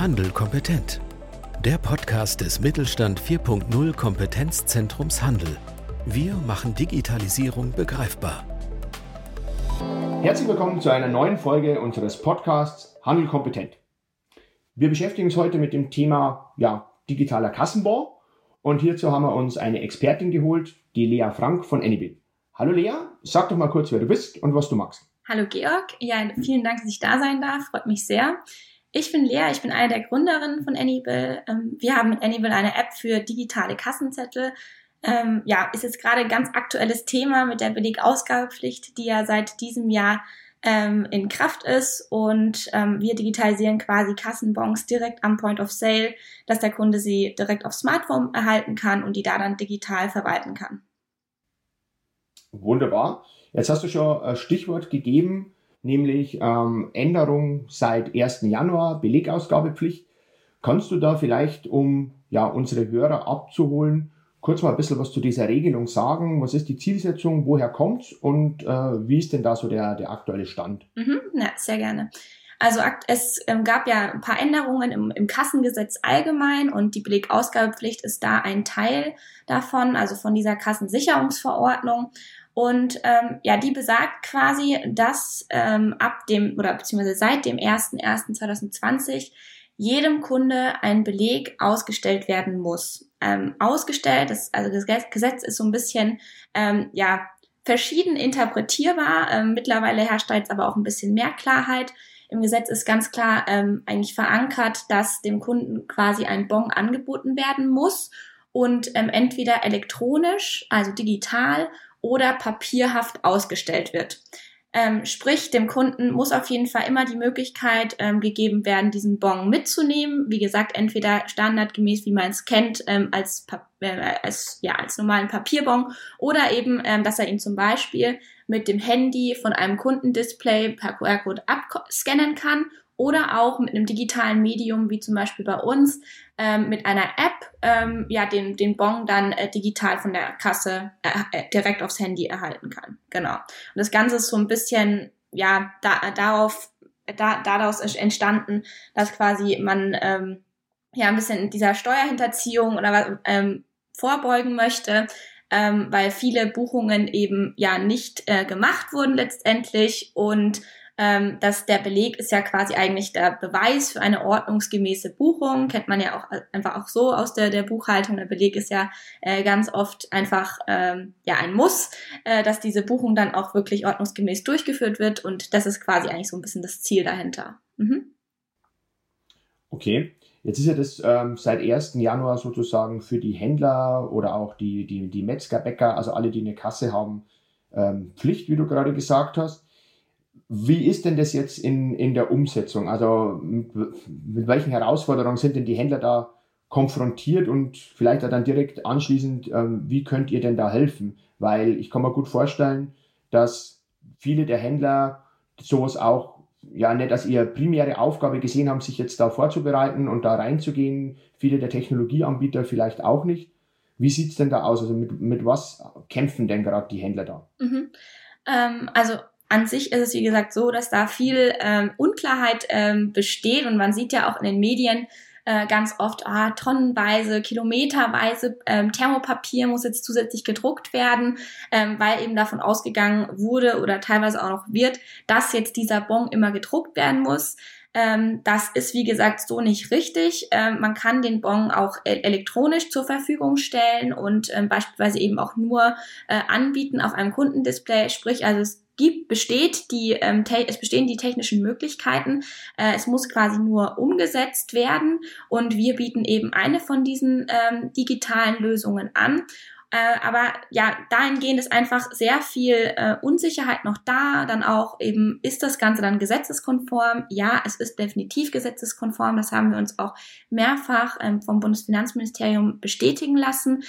Handel kompetent. Der Podcast des Mittelstand 4.0 Kompetenzzentrums Handel. Wir machen Digitalisierung begreifbar. Herzlich willkommen zu einer neuen Folge unseres Podcasts Handel kompetent. Wir beschäftigen uns heute mit dem Thema digitaler Kassenbau und hierzu haben wir uns eine Expertin geholt, die Lea Frank von anybill. Hallo Lea, sag doch mal kurz, wer du bist und was du magst. Hallo Georg, vielen Dank, dass ich da sein darf, freut mich sehr. Ich bin Lea, ich bin eine der Gründerinnen von anybill. Wir haben mit anybill eine App für digitale Kassenzettel. Ist jetzt gerade ein ganz aktuelles Thema mit der Belegausgabepflicht, die ja seit diesem Jahr in Kraft ist, und wir digitalisieren quasi Kassenbons direkt am Point of Sale, dass der Kunde sie direkt auf Smartphone erhalten kann und die da dann digital verwalten kann. Wunderbar. Jetzt hast du schon ein Stichwort gegeben, nämlich Änderung seit 1. Januar, Belegausgabepflicht. Kannst du da vielleicht, um unsere Hörer abzuholen, kurz mal ein bisschen was zu dieser Regelung sagen? Was ist die Zielsetzung, woher kommt's und wie ist denn da so der aktuelle Stand? Sehr gerne. Also es gab ja ein paar Änderungen im Kassengesetz allgemein und die Belegausgabepflicht ist da ein Teil davon, also von dieser Kassensicherungsverordnung. Und die besagt quasi, dass seit dem 01.01.2020 jedem Kunde ein Beleg ausgestellt werden muss. Das Gesetz ist so ein bisschen verschieden interpretierbar. Mittlerweile herrscht da jetzt aber auch ein bisschen mehr Klarheit. Im Gesetz ist ganz klar eigentlich verankert, dass dem Kunden quasi ein Bon angeboten werden muss und entweder elektronisch, also digital, oder papierhaft ausgestellt wird. Sprich, dem Kunden muss auf jeden Fall immer die Möglichkeit gegeben werden, diesen Bon mitzunehmen. Wie gesagt, entweder standardgemäß, wie man es kennt, als normalen Papierbon oder eben, dass er ihn zum Beispiel mit dem Handy von einem Kundendisplay per QR-Code abscannen kann oder auch mit einem digitalen Medium, wie zum Beispiel bei uns, mit einer App, den Bon dann digital von der Kasse direkt aufs Handy erhalten kann. Genau. Und das Ganze ist so ein bisschen, daraus entstanden, dass quasi man, ein bisschen dieser Steuerhinterziehung oder vorbeugen möchte, weil viele Buchungen eben nicht gemacht wurden letztendlich, und dass der Beleg ist ja quasi eigentlich der Beweis für eine ordnungsgemäße Buchung, kennt man ja auch einfach auch so aus der Buchhaltung. Der Beleg ist ja ganz oft einfach ein Muss, dass diese Buchung dann auch wirklich ordnungsgemäß durchgeführt wird, und das ist quasi eigentlich so ein bisschen das Ziel dahinter. Mhm. Okay, jetzt ist ja das seit 1. Januar sozusagen für die Händler oder auch die Metzger, Bäcker, also alle, die eine Kasse haben, Pflicht, wie du gerade gesagt hast. Wie ist denn das jetzt in der Umsetzung? Also mit welchen Herausforderungen sind denn die Händler da konfrontiert, und vielleicht dann direkt anschließend, wie könnt ihr denn da helfen? Weil ich kann mir gut vorstellen, dass viele der Händler sowas auch nicht als ihre primäre Aufgabe gesehen haben, sich jetzt da vorzubereiten und da reinzugehen. Viele der Technologieanbieter vielleicht auch nicht. Wie sieht's denn da aus? Also mit was kämpfen denn gerade die Händler da? An sich ist es, wie gesagt, so, dass da viel Unklarheit besteht, und man sieht ja auch in den Medien ganz oft tonnenweise, kilometerweise Thermopapier muss jetzt zusätzlich gedruckt werden, weil eben davon ausgegangen wurde oder teilweise auch noch wird, dass jetzt dieser Bon immer gedruckt werden muss. Das ist, wie gesagt, so nicht richtig. Man kann den Bon auch elektronisch zur Verfügung stellen und beispielsweise eben auch nur anbieten auf einem Kundendisplay. Sprich, also es bestehen die technischen Möglichkeiten. Es muss quasi nur umgesetzt werden, und wir bieten eben eine von diesen digitalen Lösungen an. Dahingehend ist einfach sehr viel Unsicherheit noch da. Dann auch eben, ist das Ganze dann gesetzeskonform? Ja, es ist definitiv gesetzeskonform. Das haben wir uns auch mehrfach vom Bundesfinanzministerium bestätigen lassen.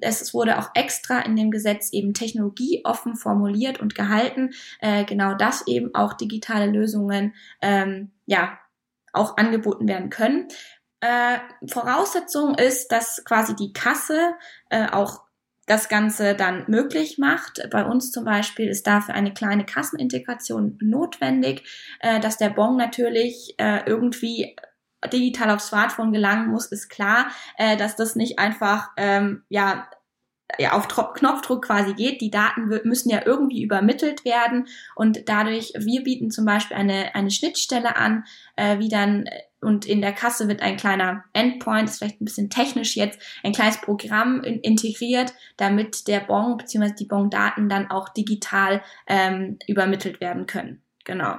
Es wurde auch extra in dem Gesetz eben technologieoffen formuliert und gehalten. Genau das eben auch digitale Lösungen, auch angeboten werden können. Voraussetzung ist, dass quasi die Kasse auch das Ganze dann möglich macht. Bei uns zum Beispiel ist dafür eine kleine Kassenintegration notwendig, dass der Bon natürlich irgendwie digital aufs Smartphone gelangen muss, ist klar, dass das nicht einfach auf Knopfdruck quasi geht. Die Daten müssen ja irgendwie übermittelt werden und dadurch, wir bieten zum Beispiel eine Schnittstelle an, und in der Kasse wird ein kleiner Endpoint, ist vielleicht ein bisschen technisch jetzt, ein kleines Programm integriert, damit der Bon bzw. die Bon-Daten dann auch digital übermittelt werden können. Genau.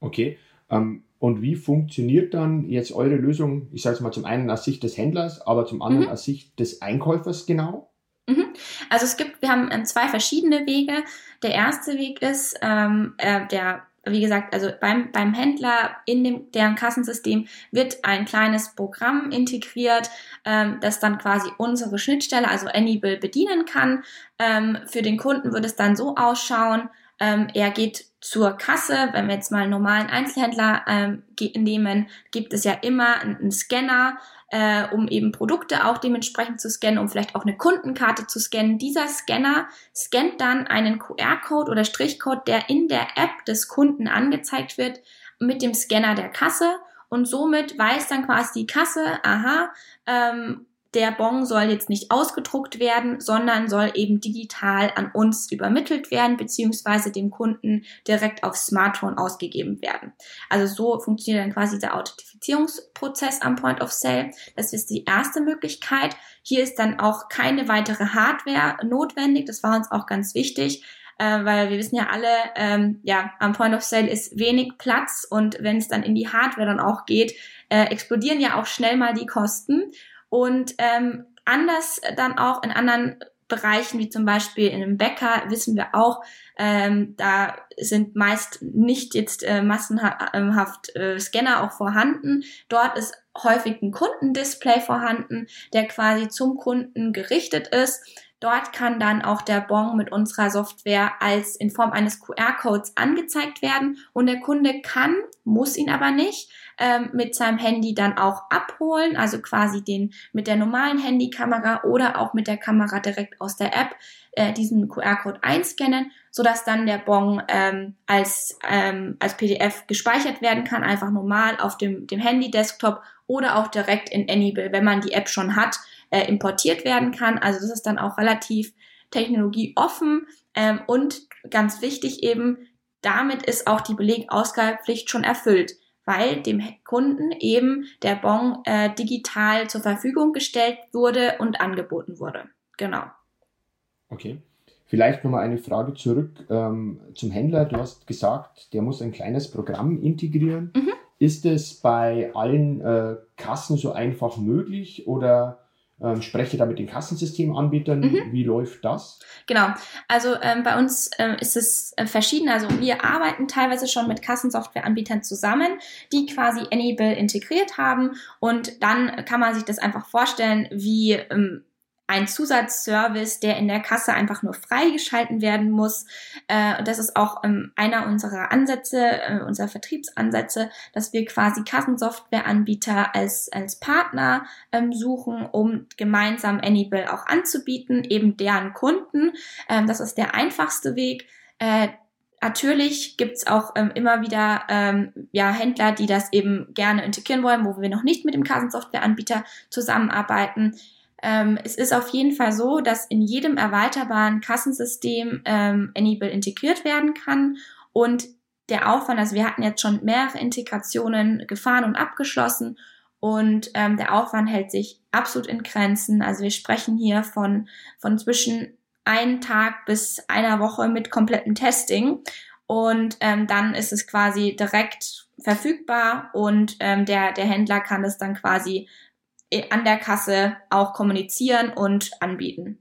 Okay. Und wie funktioniert dann jetzt eure Lösung, ich sage es mal zum einen aus Sicht des Händlers, aber zum anderen aus Sicht des Einkäufers genau? Also wir haben zwei verschiedene Wege. Der erste Weg ist wie gesagt, also beim Händler in deren Kassensystem wird ein kleines Programm integriert, das dann quasi unsere Schnittstelle, also anybill, bedienen kann. Für den Kunden würde es dann so ausschauen, er geht zur Kasse, wenn wir jetzt mal einen normalen Einzelhändler nehmen, gibt es ja immer einen Scanner, um eben Produkte auch dementsprechend zu scannen, um vielleicht auch eine Kundenkarte zu scannen. Dieser Scanner scannt dann einen QR-Code oder Strichcode, der in der App des Kunden angezeigt wird, mit dem Scanner der Kasse, und somit weiß dann quasi die Kasse, der Bon soll jetzt nicht ausgedruckt werden, sondern soll eben digital an uns übermittelt werden, beziehungsweise dem Kunden direkt aufs Smartphone ausgegeben werden. Also so funktioniert dann quasi der Authentifizierungsprozess am Point of Sale. Das ist die erste Möglichkeit. Hier ist dann auch keine weitere Hardware notwendig. Das war uns auch ganz wichtig, weil wir wissen ja alle, am Point of Sale ist wenig Platz, und wenn es dann in die Hardware dann auch geht, explodieren ja auch schnell mal die Kosten. Und anders dann auch in anderen Bereichen, wie zum Beispiel in einem Bäcker, wissen wir auch, da sind meist nicht jetzt massenhaft Scanner auch vorhanden. Dort ist häufig ein Kundendisplay vorhanden, der quasi zum Kunden gerichtet ist. Dort kann dann auch der Bon mit unserer Software in Form eines QR-Codes angezeigt werden, und der Kunde muss ihn aber nicht, mit seinem Handy dann auch abholen, also quasi mit der normalen Handykamera oder auch mit der Kamera direkt aus der App diesen QR-Code einscannen, sodass dann der Bon als PDF gespeichert werden kann, einfach normal auf dem Handy-Desktop oder auch direkt in anybill, wenn man die App schon hat, importiert werden kann. Also das ist dann auch relativ technologieoffen, und ganz wichtig eben, damit ist auch die Belegausgabepflicht schon erfüllt, weil dem Kunden eben der Bon digital zur Verfügung gestellt wurde und angeboten wurde. Genau. Okay. Vielleicht nochmal eine Frage zurück zum Händler. Du hast gesagt, der muss ein kleines Programm integrieren. Ist es bei allen Kassen so einfach möglich, oder spreche da mit den Kassensystemanbietern? Wie läuft das? Genau, also bei uns ist es verschieden. Also wir arbeiten teilweise schon mit Kassensoftwareanbietern zusammen, die quasi anybill integriert haben. Und dann kann man sich das einfach vorstellen wie ein Zusatzservice, der in der Kasse einfach nur freigeschalten werden muss. Das ist auch einer unserer Ansätze, unserer Vertriebsansätze, dass wir quasi Kassensoftwareanbieter als Partner suchen, um gemeinsam anybill auch anzubieten, eben deren Kunden. Das ist der einfachste Weg. Natürlich gibt's auch immer wieder Händler, die das eben gerne integrieren wollen, wo wir noch nicht mit dem Kassensoftwareanbieter zusammenarbeiten. Es ist auf jeden Fall so, dass in jedem erweiterbaren Kassensystem anybill integriert werden kann, und der Aufwand, also wir hatten jetzt schon mehrere Integrationen gefahren und abgeschlossen, und der Aufwand hält sich absolut in Grenzen. Also wir sprechen hier von zwischen einem Tag bis einer Woche mit komplettem Testing, und dann ist es quasi direkt verfügbar, und der Händler kann das dann quasi an der Kasse auch kommunizieren und anbieten.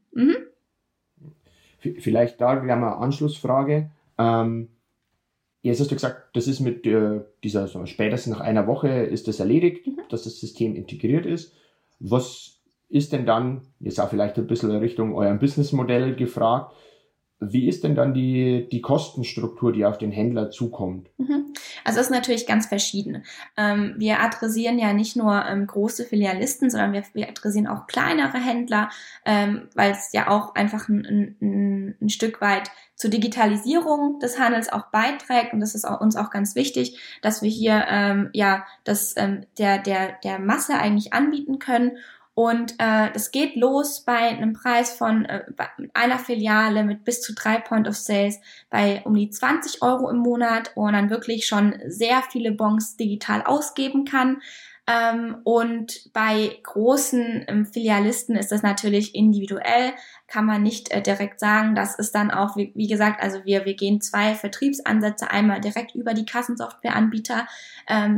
Vielleicht da gleich mal eine Anschlussfrage. Jetzt hast du gesagt, das ist mit spätestens nach einer Woche ist das erledigt, dass das System integriert ist. Was ist denn dann, jetzt auch vielleicht ein bisschen Richtung eurem Businessmodell gefragt, Wie ist denn dann die Kostenstruktur, die auf den Händler zukommt? Also es ist natürlich ganz verschieden. Wir adressieren ja nicht nur große Filialisten, sondern wir adressieren auch kleinere Händler, weil es ja auch einfach ein Stück weit zur Digitalisierung des Handels auch beiträgt. Und das ist uns auch ganz wichtig, dass wir hier der Masse eigentlich anbieten können. Und das geht los bei einem Preis von einer Filiale mit bis zu 3 Point of Sales bei um die 20 Euro im Monat, wo man dann wirklich schon sehr viele Bons digital ausgeben kann. Und bei großen Filialisten ist das natürlich individuell, kann man nicht direkt sagen. Das ist dann auch, wie gesagt, also wir gehen 2 Vertriebsansätze, einmal direkt über die Kassensoftwareanbieter,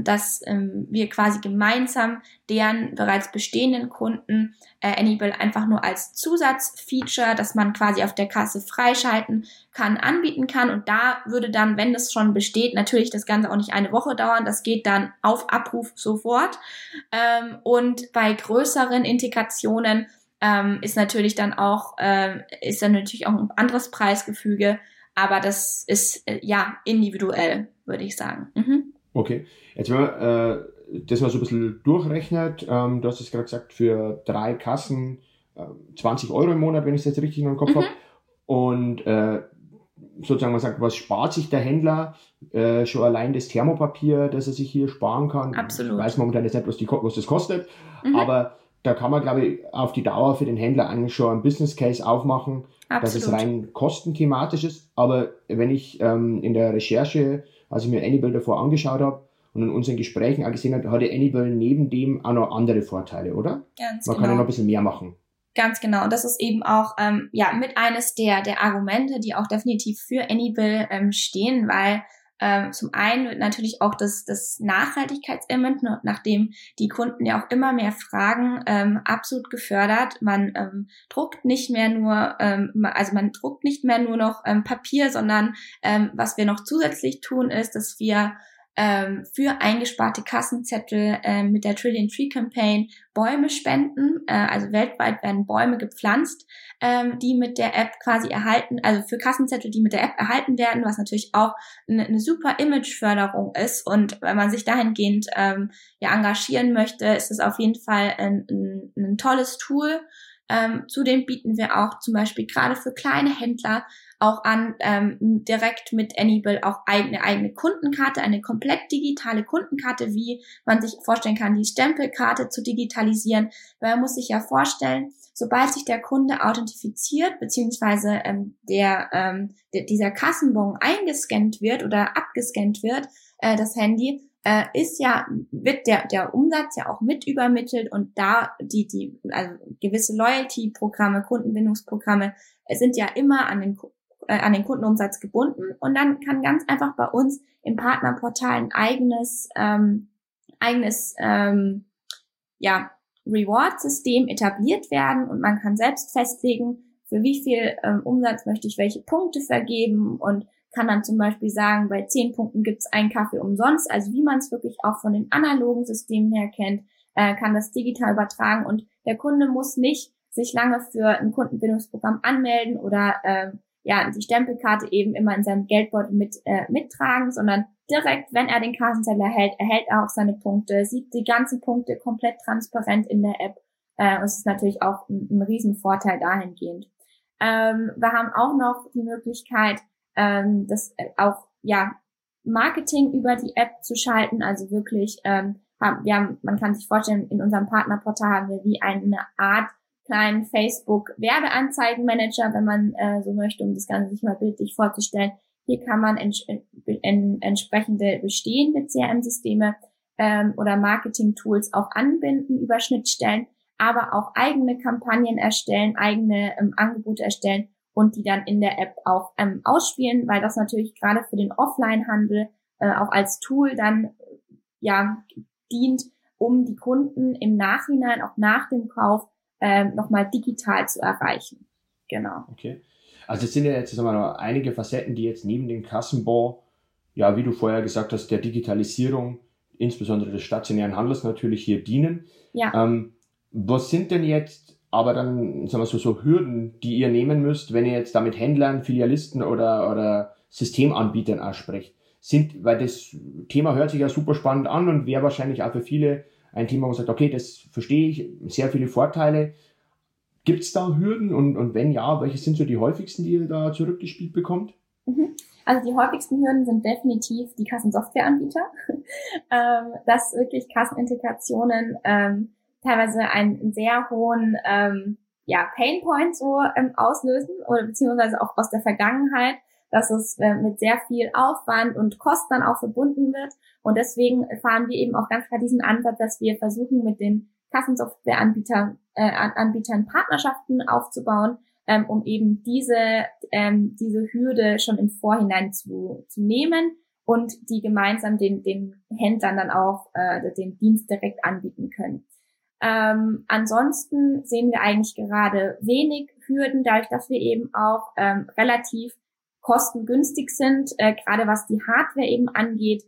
dass wir quasi gemeinsam deren bereits bestehenden Kunden anybill einfach nur als Zusatzfeature, dass man quasi auf der Kasse freischalten kann, anbieten kann. Und da würde dann, wenn das schon besteht, natürlich das Ganze auch nicht eine Woche dauern. Das geht dann auf Abruf sofort. Und bei größeren Integrationen ist dann natürlich auch ein anderes Preisgefüge. Aber das ist individuell, würde ich sagen. Mhm. Okay. Jetzt wenn man das mal so ein bisschen durchrechnet, du hast es gerade gesagt, für 3 Kassen 20 Euro im Monat, wenn ich das jetzt richtig im Kopf habe. Und sozusagen, man sagt, was spart sich der Händler? Schon allein das Thermopapier, das er sich hier sparen kann. Absolut. Ich weiß momentan jetzt nicht, was das kostet, aber da kann man, glaube ich, auf die Dauer für den Händler eigentlich schon einen Business Case aufmachen, dass es rein kostenthematisch ist. Aber wenn ich in der Recherche, als ich mir anybill davor angeschaut habe, und in unseren Gesprächen auch gesehen hat, hatte anybill neben dem auch noch andere Vorteile, oder? Ganz Man kann ja noch ein bisschen mehr machen. Ganz genau. Und das ist eben auch mit eines der Argumente, die auch definitiv für anybill stehen, weil zum einen wird natürlich auch das Nachhaltigkeitselement, nachdem die Kunden ja auch immer mehr fragen, absolut gefördert. Man druckt nicht mehr nur noch Papier, sondern was wir noch zusätzlich tun ist, dass wir für eingesparte Kassenzettel mit der Trillion Tree Campaign Bäume spenden. Also weltweit werden Bäume gepflanzt, die mit der App quasi erhalten, also für Kassenzettel, die mit der App erhalten werden, was natürlich auch eine super Imageförderung ist. Und wenn man sich dahingehend engagieren möchte, ist es auf jeden Fall ein tolles Tool. Zudem bieten wir auch zum Beispiel gerade für kleine Händler auch an, direkt mit anybill auch eine eigene Kundenkarte, eine komplett digitale Kundenkarte, wie man sich vorstellen kann, die Stempelkarte zu digitalisieren. Weil man muss sich ja vorstellen, sobald sich der Kunde authentifiziert, beziehungsweise dieser Kassenbon eingescannt wird oder abgescannt wird, das Handy, wird der Umsatz ja auch mit übermittelt, und da also gewisse Loyalty-Programme, Kundenbindungsprogramme sind ja immer an den Kundenumsatz gebunden, und dann kann ganz einfach bei uns im Partnerportal ein eigenes Reward-System etabliert werden, und man kann selbst festlegen, für wie viel Umsatz möchte ich welche Punkte vergeben, und kann dann zum Beispiel sagen, bei 10 Punkten gibt's einen Kaffee umsonst. Also wie man es wirklich auch von den analogen Systemen her kennt, kann das digital übertragen, und der Kunde muss nicht sich lange für ein Kundenbindungsprogramm anmelden oder die Stempelkarte eben immer in seinem Geldbeutel mittragen, sondern direkt, wenn er den Kassenzettel erhält er auch seine Punkte, sieht die ganzen Punkte komplett transparent in der App. Das ist natürlich auch ein Riesenvorteil dahingehend. Wir haben auch noch die Möglichkeit, Marketing über die App zu schalten, also wirklich, man kann sich vorstellen, in unserem Partnerportal haben wir wie eine Art kleinen Facebook-Werbeanzeigenmanager, wenn man so möchte, um das Ganze sich mal bildlich vorzustellen. Hier kann man entsprechende bestehende CRM-Systeme oder Marketing-Tools auch anbinden über Schnittstellen, aber auch eigene Kampagnen erstellen, eigene Angebote erstellen und die dann in der App auch ausspielen, weil das natürlich gerade für den Offline-Handel auch als Tool dann dient, um die Kunden im Nachhinein, auch nach dem Kauf, nochmal digital zu erreichen. Genau. Okay. Also es sind ja jetzt noch einige Facetten, die jetzt neben dem Kassenbon, wie du vorher gesagt hast, der Digitalisierung, insbesondere des stationären Handels natürlich hier dienen. Ja. Was sind denn jetzt aber dann, sagen wir so Hürden, die ihr nehmen müsst, wenn ihr jetzt da mit Händlern, Filialisten oder Systemanbietern auch sprecht, sind, weil das Thema hört sich ja super spannend an und wäre wahrscheinlich auch für viele ein Thema, wo man sagt, okay, das verstehe ich, sehr viele Vorteile. Gibt es da Hürden und wenn ja, welche sind so die häufigsten, die ihr da zurückgespielt bekommt? Also die häufigsten Hürden sind definitiv die Kassensoftwareanbieter, dass wirklich Kassenintegrationen teilweise einen sehr hohen Painpoint so auslösen oder beziehungsweise auch aus der Vergangenheit, dass es mit sehr viel Aufwand und Kosten dann auch verbunden wird. Und deswegen fahren wir eben auch ganz klar diesen Ansatz, dass wir versuchen, mit den Kassensoftwareanbietern Partnerschaften aufzubauen, um eben diese Hürde schon im Vorhinein zu nehmen und die gemeinsam den Händlern dann auch den Dienst direkt anbieten können. Ansonsten sehen wir eigentlich gerade wenig Hürden, dadurch, dass wir eben auch relativ kostengünstig sind, gerade was die Hardware eben angeht,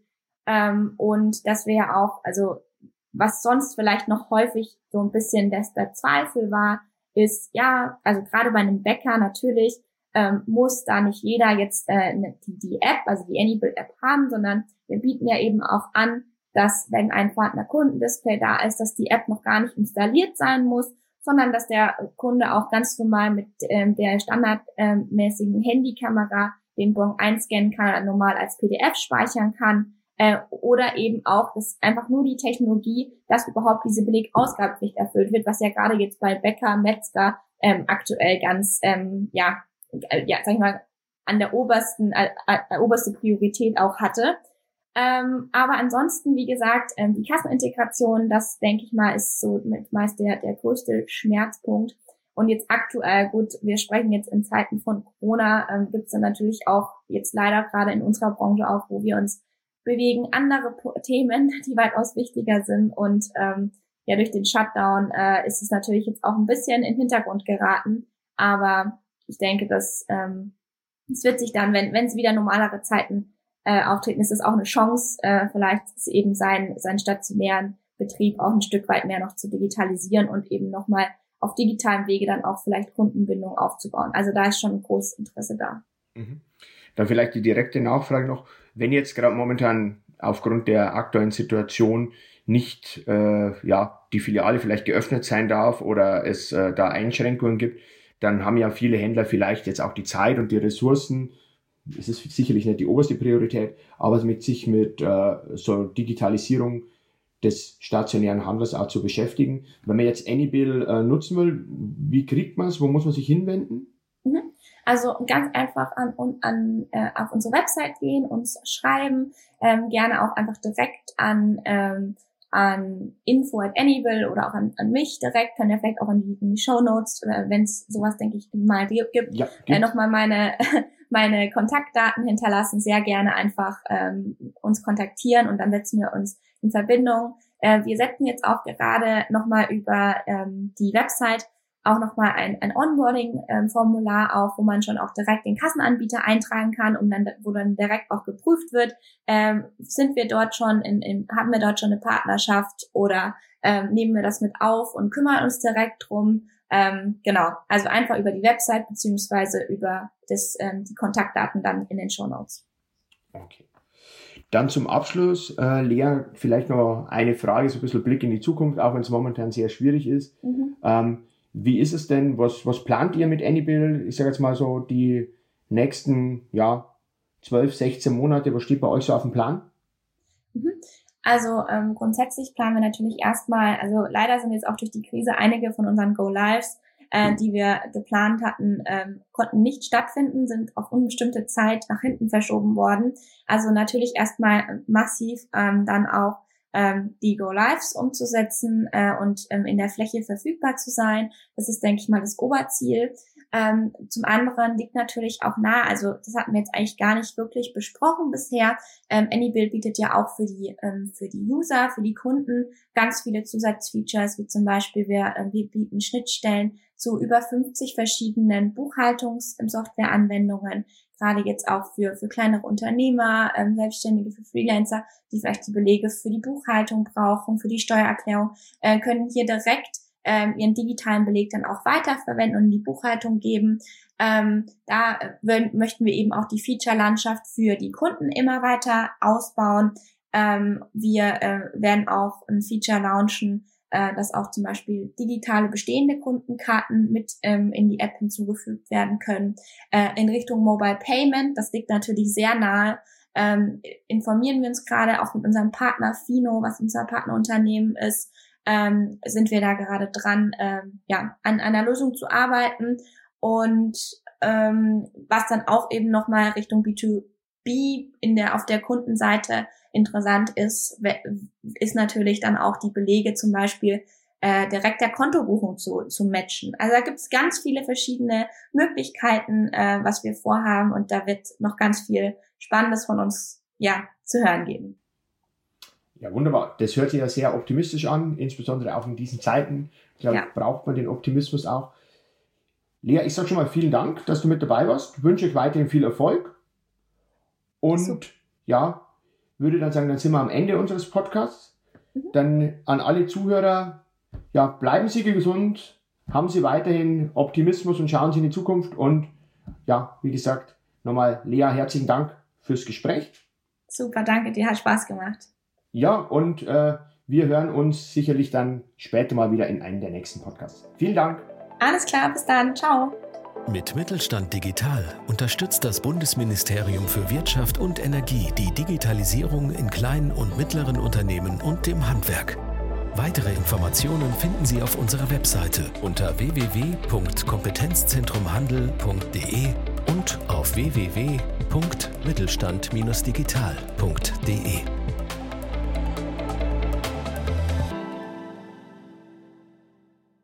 und dass wir ja auch, also was sonst vielleicht noch häufig so ein bisschen der Zweifel war, ist, ja, also gerade bei einem Bäcker natürlich muss da nicht jeder jetzt die App, also die anybill-App haben, sondern wir bieten ja eben auch an, dass wenn ein Partner-Kunden-Display da ist, dass die App noch gar nicht installiert sein muss, sondern dass der Kunde auch ganz normal mit der standardmäßigen Handykamera den Bon einscannen kann oder normal als PDF speichern kann. Oder eben auch, dass einfach nur die Technologie, dass überhaupt diese Belegausgabepflicht erfüllt wird, was ja gerade jetzt bei Bäcker, Metzger aktuell ganz, sag ich mal, an der oberste Priorität auch hatte. Aber ansonsten, wie gesagt, die Kassenintegration, das denke ich mal, ist so meist der größte Schmerzpunkt. Und jetzt aktuell, gut, wir sprechen jetzt in Zeiten von Corona, gibt es dann natürlich auch jetzt leider gerade in unserer Branche auch, wo wir uns bewegen, andere Themen, die weitaus wichtiger sind. Und durch den Shutdown ist es natürlich jetzt auch ein bisschen in den Hintergrund geraten. Aber ich denke, dass es wird sich dann, wenn es wieder normalere Zeiten auftreten, ist es auch eine Chance, vielleicht eben seinen stationären Betrieb auch ein Stück weit mehr noch zu digitalisieren und eben nochmal auf digitalen Wege dann auch vielleicht Kundenbindung aufzubauen. Also da ist schon ein großes Interesse da. Mhm. Dann vielleicht die direkte Nachfrage noch, wenn jetzt gerade momentan aufgrund der aktuellen Situation nicht die Filiale vielleicht geöffnet sein darf oder es da Einschränkungen gibt, dann haben ja viele Händler vielleicht jetzt auch die Zeit und die Ressourcen, es ist sicherlich nicht die oberste Priorität, aber mit so Digitalisierung des stationären Handels auch zu beschäftigen. Wenn man jetzt anybill nutzen will, wie kriegt man es, wo muss man sich hinwenden? Also ganz einfach auf unsere Website gehen, uns schreiben, gerne auch einfach direkt an info@anybill oder auch an mich direkt, können ja vielleicht auch in die Shownotes, wenn es sowas, denke ich, mal gibt, ja, nochmal meine Kontaktdaten hinterlassen, sehr gerne einfach uns kontaktieren und dann setzen wir uns in Verbindung. Wir setzen jetzt auch gerade nochmal über die Website auch nochmal ein Onboarding-Formular auf, wo man schon auch direkt den Kassenanbieter eintragen kann, um dann, wo dann direkt auch geprüft wird, haben wir dort schon eine Partnerschaft oder nehmen wir das mit auf und kümmern uns direkt drum. Genau, also einfach über die Website beziehungsweise über die Kontaktdaten dann in den Shownotes. Okay. Dann zum Abschluss, Lea, vielleicht noch eine Frage, so ein bisschen Blick in die Zukunft, auch wenn es momentan sehr schwierig ist. Mhm. Wie ist es denn, was plant ihr mit anybill? Ich sage jetzt mal so die nächsten 12, 16 Monate, was steht bei euch so auf dem Plan? Also grundsätzlich planen wir natürlich erstmal, also leider sind jetzt auch durch die Krise einige von unseren Go-Lives, die wir geplant hatten, konnten nicht stattfinden, sind auf unbestimmte Zeit nach hinten verschoben worden. Also natürlich erstmal massiv dann auch die Go-Lives umzusetzen und in der Fläche verfügbar zu sein. Das ist, denke ich mal, das Oberziel. Zum anderen liegt natürlich auch nahe, also das hatten wir jetzt eigentlich gar nicht wirklich besprochen bisher, anybill bietet ja auch für die User, für die Kunden ganz viele Zusatzfeatures, wie zum Beispiel wir bieten Schnittstellen zu über 50 verschiedenen Buchhaltungs-Softwareanwendungen, gerade jetzt auch für kleinere Unternehmer, Selbstständige, für Freelancer, die vielleicht die Belege für die Buchhaltung brauchen, für die Steuererklärung, können hier direkt ihren digitalen Beleg dann auch weiterverwenden und in die Buchhaltung geben. Möchten wir eben auch die Feature-Landschaft für die Kunden immer weiter ausbauen. Wir werden auch ein Feature launchen, dass auch zum Beispiel digitale bestehende Kundenkarten mit in die App hinzugefügt werden können. In Richtung Mobile Payment, das liegt natürlich sehr nahe, informieren wir uns gerade auch mit unserem Partner Fino, was unser Partnerunternehmen ist, sind wir da gerade dran, an einer Lösung zu arbeiten und was dann auch eben nochmal Richtung B2B auf der Kundenseite interessant ist, ist natürlich dann auch die Belege zum Beispiel direkt der Kontobuchung zu matchen. Also da gibt es ganz viele verschiedene Möglichkeiten, was wir vorhaben und da wird noch ganz viel Spannendes von uns zu hören geben. Ja, wunderbar. Das hört sich ja sehr optimistisch an, insbesondere auch in diesen Zeiten. Ich glaube, braucht man den Optimismus auch. Lea, ich sage schon mal vielen Dank, dass du mit dabei warst. Ich wünsche euch weiterhin viel Erfolg. Und würde dann sagen, dann sind wir am Ende unseres Podcasts. Mhm. Dann an alle Zuhörer, bleiben Sie gesund, haben Sie weiterhin Optimismus und schauen Sie in die Zukunft. Und wie gesagt, nochmal Lea, herzlichen Dank fürs Gespräch. Super, danke, dir hat Spaß gemacht. Ja, und wir hören uns sicherlich dann später mal wieder in einem der nächsten Podcasts. Vielen Dank. Alles klar, bis dann. Ciao. Mit Mittelstand Digital unterstützt das Bundesministerium für Wirtschaft und Energie die Digitalisierung in kleinen und mittleren Unternehmen und dem Handwerk. Weitere Informationen finden Sie auf unserer Webseite unter www.kompetenzzentrumhandel.de und auf www.mittelstand-digital.de.